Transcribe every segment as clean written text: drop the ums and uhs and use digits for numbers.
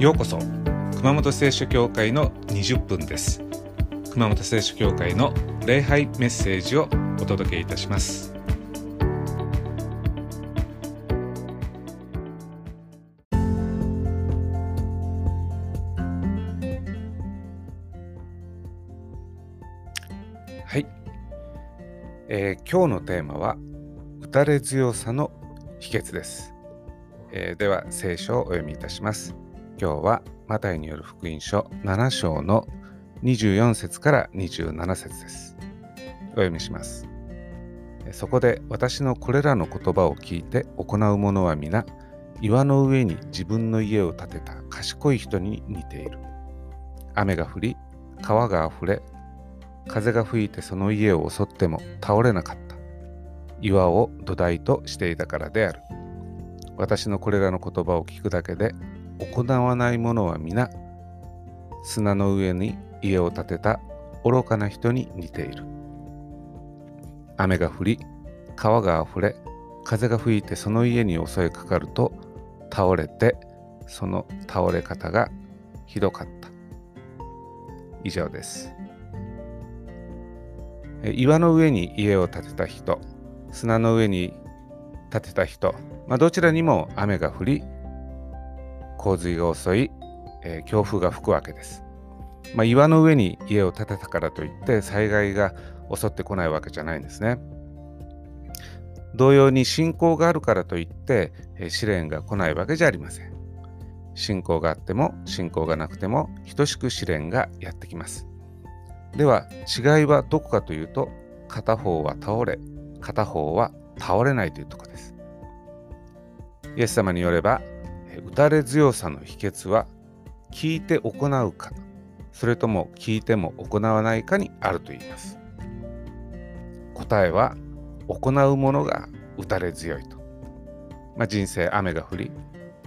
ようこそ熊本聖書教会の20分です。熊本聖書教会の礼拝メッセージをお届けいたします。はい、今日のテーマは打たれ強さの秘訣です。では聖書をお読みいたします。今日はマタイによる福音書7章の24節から27節です。お読みします。そこで私のこれらの言葉を聞いて行う者は皆岩の上に自分の家を建てた賢い人に似ている。雨が降り川があふれ風が吹いてその家を襲っても倒れなかった。岩を土台としていたからである。私のこれらの言葉を聞くだけで行わない者は皆砂の上に家を建てた愚かな人に似ている。雨が降り川があふれ風が吹いてその家に襲いかかると倒れてその倒れ方がひどかった。以上です。岩の上に家を建てた人、砂の上に建てた人、どちらにも雨が降り洪水が襲い、強風が吹くわけです。岩の上に家を建てたからといって災害が襲ってこないわけじゃないんですね。同様に信仰があるからといって、試練が来ないわけじゃありません。信仰があっても信仰がなくても等しく試練がやってきます。では違いはどこかというと、片方は倒れ片方は倒れないというところです。イエス様によれば打たれ強さの秘訣は聞いて行うか、それとも聞いても行わないかにあると言います。答えは行うものが打たれ強いと。人生雨が降り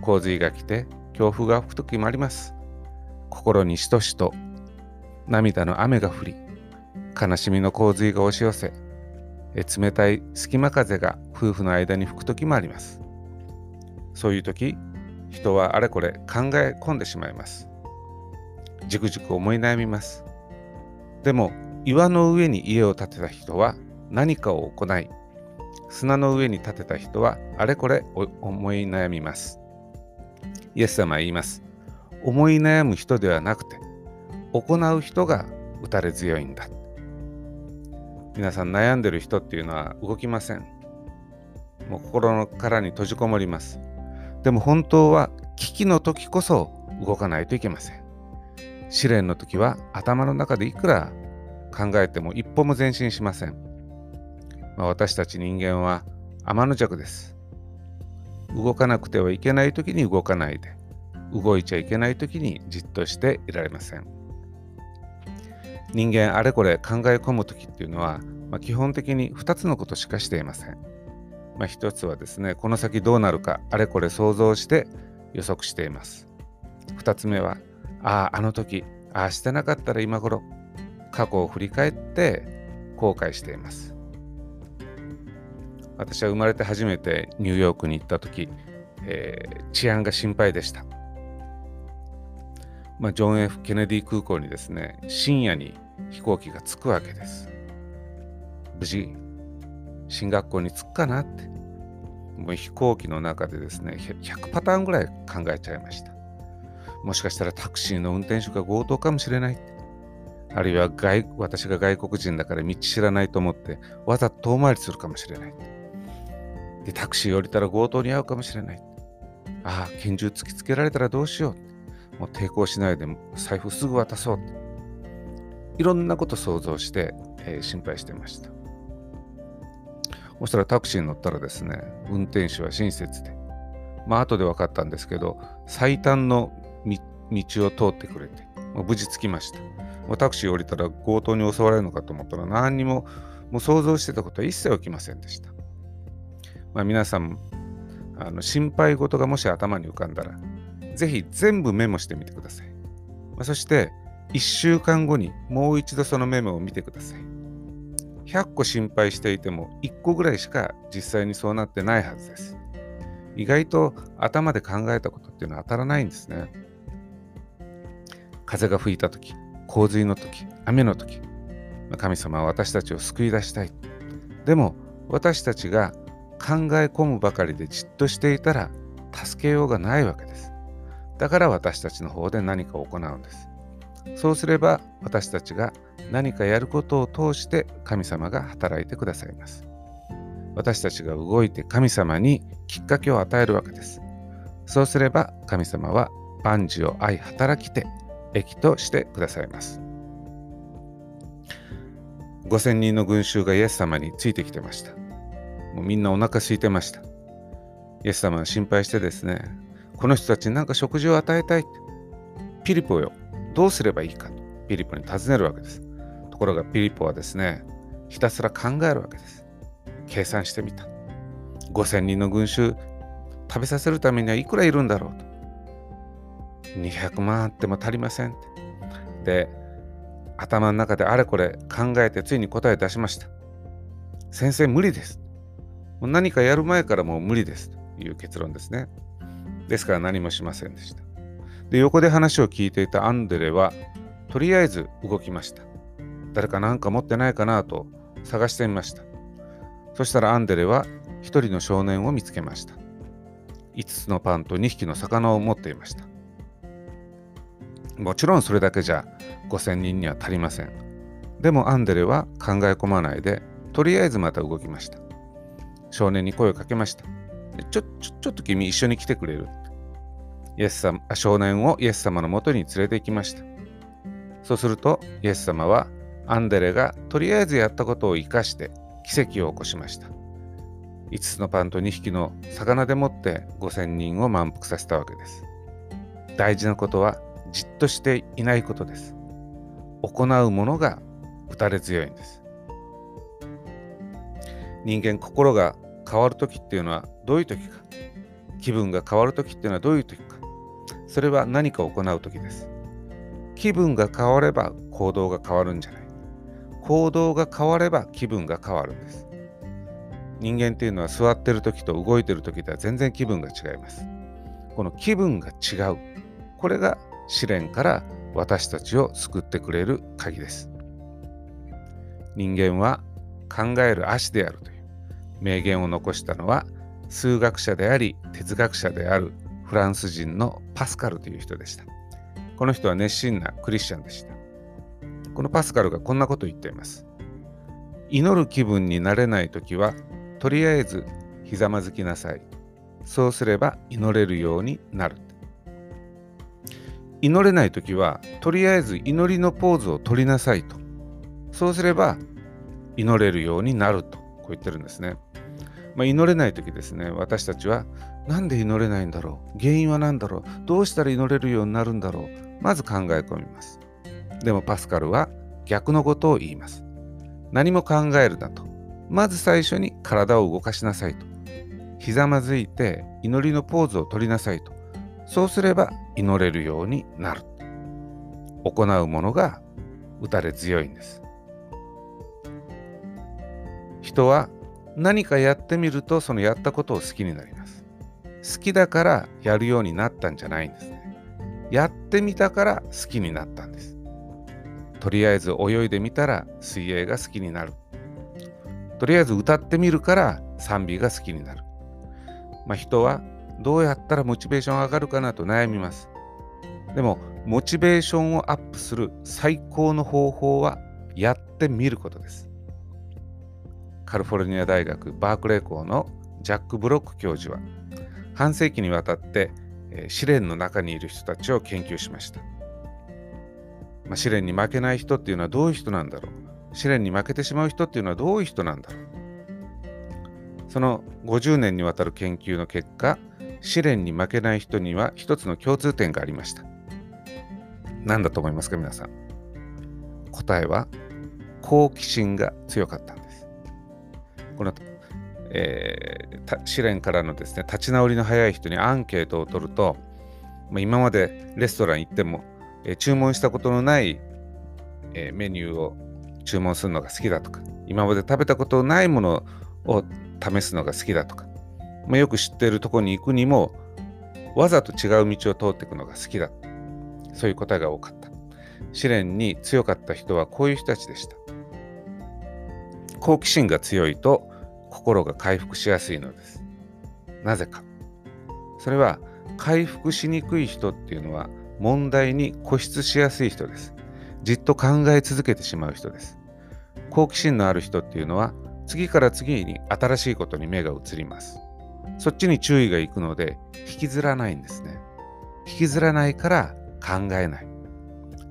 洪水が来て強風が吹く時もあります。心にしとしと涙の雨が降り悲しみの洪水が押し寄せ冷たい隙間風が夫婦の間に吹く時もあります。そういう時、人はあれこれ考え込んでしまいます。じくじく思い悩みます。でも岩の上に家を建てた人は何かを行い、砂の上に建てた人はあれこれ思い悩みます。イエス様は言います。思い悩む人ではなくて行う人が打たれ強いんだ。皆さん、悩んでる人っていうのは動きません。もう心の殻に閉じこもります。でも本当は危機の時こそ動かないといけません。試練の時は頭の中でいくら考えても一歩も前進しません。私たち人間は天の弱です。動かなくてはいけない時に動かないで、動いちゃいけない時にじっとしていられません。人間あれこれ考え込む時っていうのは、基本的に2つのことしかしていません。一つはですね、この先どうなるかあれこれ想像して予測しています。二つ目はあの時ああしてなかったら今頃、過去を振り返って後悔しています。私は生まれて初めてニューヨークに行った時、治安が心配でした。ジョン F ケネディ空港にですね、深夜に飛行機が着くわけです。無事進学校に着くかなって、もう飛行機の中でですね100パターンぐらい考えちゃいました。もしかしたらタクシーの運転手が強盗かもしれない、あるいは私が外国人だから道知らないと思ってわざと遠回りするかもしれない、でタクシー降りたら強盗に遭うかもしれない、拳銃突きつけられたらどうしよう、もう抵抗しないで財布すぐ渡そう、いろんなこと想像して、心配してました。そしたらタクシーに乗ったらですね、運転手は親切で、後で分かったんですけど、最短の道を通ってくれて、無事着きました。タクシー降りたら強盗に襲われるのかと思ったら、何にも、想像してたことは一切起きませんでした。皆さん、心配事がもし頭に浮かんだら、ぜひ全部メモしてみてください。そして、1週間後にもう一度そのメモを見てください。100個心配していても1個ぐらいしか実際にそうなってないはずです。意外と頭で考えたことっていうのは当たらないんですね。風が吹いた時、洪水の時、雨の時、神様は私たちを救い出したい。でも私たちが考え込むばかりでじっとしていたら助けようがないわけです。だから私たちの方で何かを行うんです。そうすれば私たちが何かやることを通して神様が働いてくださいます。私たちが動いて神様にきっかけを与えるわけです。そうすれば神様は万事を愛働きて益としてくださいます。5000人の群衆がイエス様についてきてました。もうみんなお腹空いてました。イエス様は心配してですね、この人たちに何か食事を与えたいって、ピリポよ、どうすればいいかとピリポに尋ねるわけです。ところがピリポはですね、ひたすら考えるわけです。計算してみた。5000人の群衆食べさせるためにはいくらいるんだろうと。200万あっても足りませんって。で、頭の中であれこれ考えてついに答え出しました。先生無理です。もう何かやる前からもう無理ですという結論ですね。ですから何もしませんでした。で、横で話を聞いていたアンデレはとりあえず動きました。誰か何か持ってないかなと探してみました。そしたらアンデレは一人の少年を見つけました。5つのパンと2匹の魚を持っていました。もちろんそれだけじゃ5000人には足りません。でもアンデレは考え込まないでとりあえずまた動きました。少年に声をかけました。ちょっと君一緒に来てくれる。少年をイエス様のもとに連れて行きました。そうするとイエス様はアンデレがとりあえずやったことを生かして奇跡を起こしました。5つのパンと2匹の魚でもって5000人を満腹させたわけです。大事なことはじっとしていないことです。行うものが打たれ強いんです。人間、心が変わるときっていうのはどういうときか、気分が変わるときっていうのはどういうときか、それは何かを行うときです。気分が変われば行動が変わるんじゃない。行動が変われば気分が変わるんです。人間っていうのは座ってるときと動いてるときでは全然気分が違います。この気分が違う。これが試練から私たちを救ってくれる鍵です。人間は考える足であるという名言を残したのは数学者であり哲学者であるフランス人のパスカルという人でした。この人は熱心なクリスチャンでした。このパスカルがこんなことを言っています。祈る気分になれないときはとりあえずひざまずきなさい。そうすれば祈れるようになる。祈れないときはとりあえず祈りのポーズを取りなさいと、そうすれば祈れるようになるとこう言ってるんですね。祈れないときですね、私たちはなんで祈れないんだろう、原因は何だろう、どうしたら祈れるようになるんだろう、まず考え込みます。でもパスカルは逆のことを言います。何も考えるなと、まず最初に体を動かしなさいと、ひざまずいて祈りのポーズを取りなさいと、そうすれば祈れるようになる。行うものが打たれ強いんです。人は何かやってみるとそのやったことを好きになります。好きだからやるようになったんじゃないんですね。やってみたから好きになったんです。とりあえず泳いでみたら水泳が好きになる。とりあえず歌ってみるから賛美が好きになる。人はどうやったらモチベーション上がるかなと悩みます。でもモチベーションをアップする最高の方法はやってみることです。カリフォルニア大学バークレー校のジャック・ブロック教授は半世紀にわたって試練の中にいる人たちを研究しました。試練に負けない人っていうのはどういう人なんだろう。試練に負けてしまう人っていうのはどういう人なんだろう。その50年にわたる研究の結果、試練に負けない人には一つの共通点がありました。何だと思いますか皆さん。答えは好奇心が強かったんです。この、試練からのですね、立ち直りの早い人にアンケートを取ると、今までレストラン行っても、注文したことのない、メニューを注文するのが好きだとか、今まで食べたことのないものを試すのが好きだとか、よく知っているところに行くにもわざと違う道を通っていくのが好きだ、そういう答えが多かった。試練に強かった人はこういう人たちでした。好奇心が強いと心が回復しやすいのです。なぜか。それは回復しにくい人っていうのは問題に固執しやすい人です。じっと考え続けてしまう人です。好奇心のある人っていうのは次から次に新しいことに目が移ります。そっちに注意がいくので引きずらないんですね。引きずらないから考えない。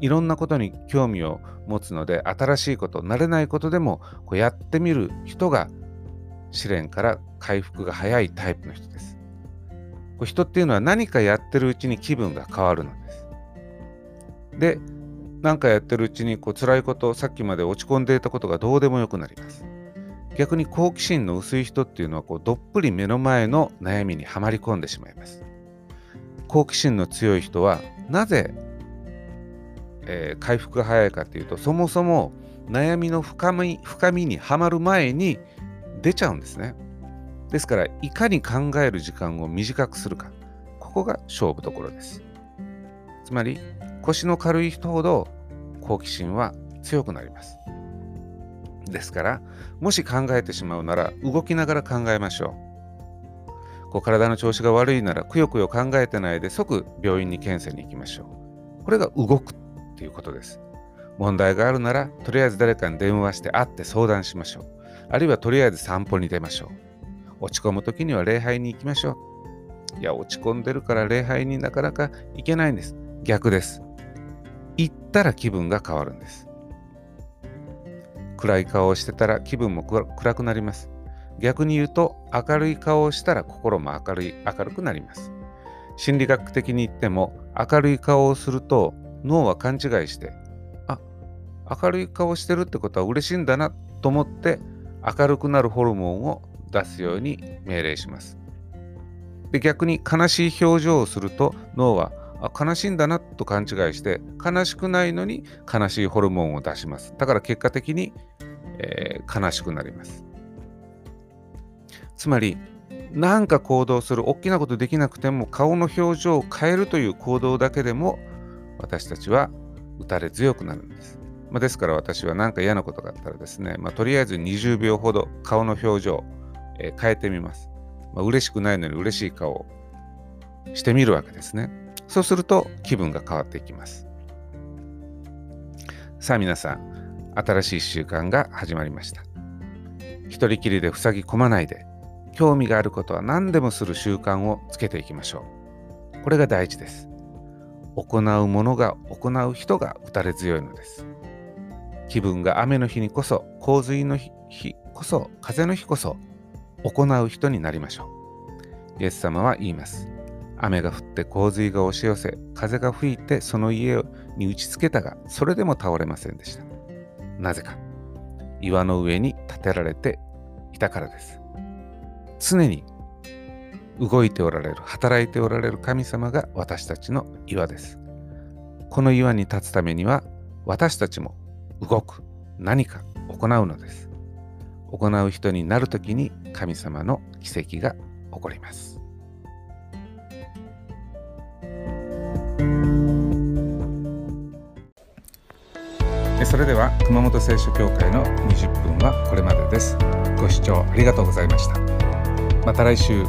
いろんなことに興味を持つので、新しいこと、慣れないことでもこうやってみる人が試練から回復が早いタイプの人です。人っていうのは何かやってるうちに気分が変わるのです。で、何かやってるうちに辛いこと、さっきまで落ち込んでいたことがどうでもよくなります。逆に好奇心の薄い人っていうのはどっぷり目の前の悩みにはまり込んでしまいます。好奇心の強い人はなぜ、回復が早いかというと、そもそも悩みの深みにはまる前に出ちゃうんですね。ですから、いかに考える時間を短くするか、ここが勝負どころです。つまり腰の軽い人ほど好奇心は強くなります。ですから、もし考えてしまうなら動きながら考えましょう。体の調子が悪いならくよくよ考えてないで即病院に検査に行きましょう。これが動くっていうことです。問題があるならとりあえず誰かに電話して会って相談しましょう。あるいはとりあえず散歩に出ましょう。落ち込む時には礼拝に行きましょう。いや、落ち込んでるから礼拝になかなか行けないんです。逆です。行ったら気分が変わるんです。暗い顔をしてたら気分も暗くなります。逆に言うと、明るい顔をしたら心も明るくなります。心理学的に言っても、明るい顔をすると脳は勘違いして、あ、明るい顔してるってことは嬉しいんだなと思って明るくなるホルモンを出すように命令します。で、逆に悲しい表情をすると脳は悲しいんだなと勘違いして、悲しくないのに悲しいホルモンを出します。だから結果的に、悲しくなります。つまり、何か行動する、大きなことできなくても顔の表情を変えるという行動だけでも私たちは打たれ強くなるんです。ですから、私は何か嫌なことがあったらですね、とりあえず20秒ほど顔の表情を、変えてみます。嬉しくないのに嬉しい顔をしてみるわけですね。そうすると気分が変わっていきます。さあ皆さん、新しい習慣が始まりました。一人きりで塞ぎ込まないで、興味があることは何でもする習慣をつけていきましょう。これが大事です。行うものが行う人が打たれ強いのです。気分が雨の日にこそ、洪水の日こそ、風の日こそ、行う人になりましょう。イエス様は言います。雨が降って洪水が押し寄せ、風が吹いてその家に打ちつけたが、それでも倒れませんでした。なぜか。岩の上に立てられていたからです。常に動いておられる、働いておられる神様が私たちの岩です。この岩に立つためには、私たちも動く、何か行うのです。行う人になるときに神様の奇跡が起こります。それでは、熊本聖書教会の20分はこれまでです。ご視聴ありがとうございました。また来週。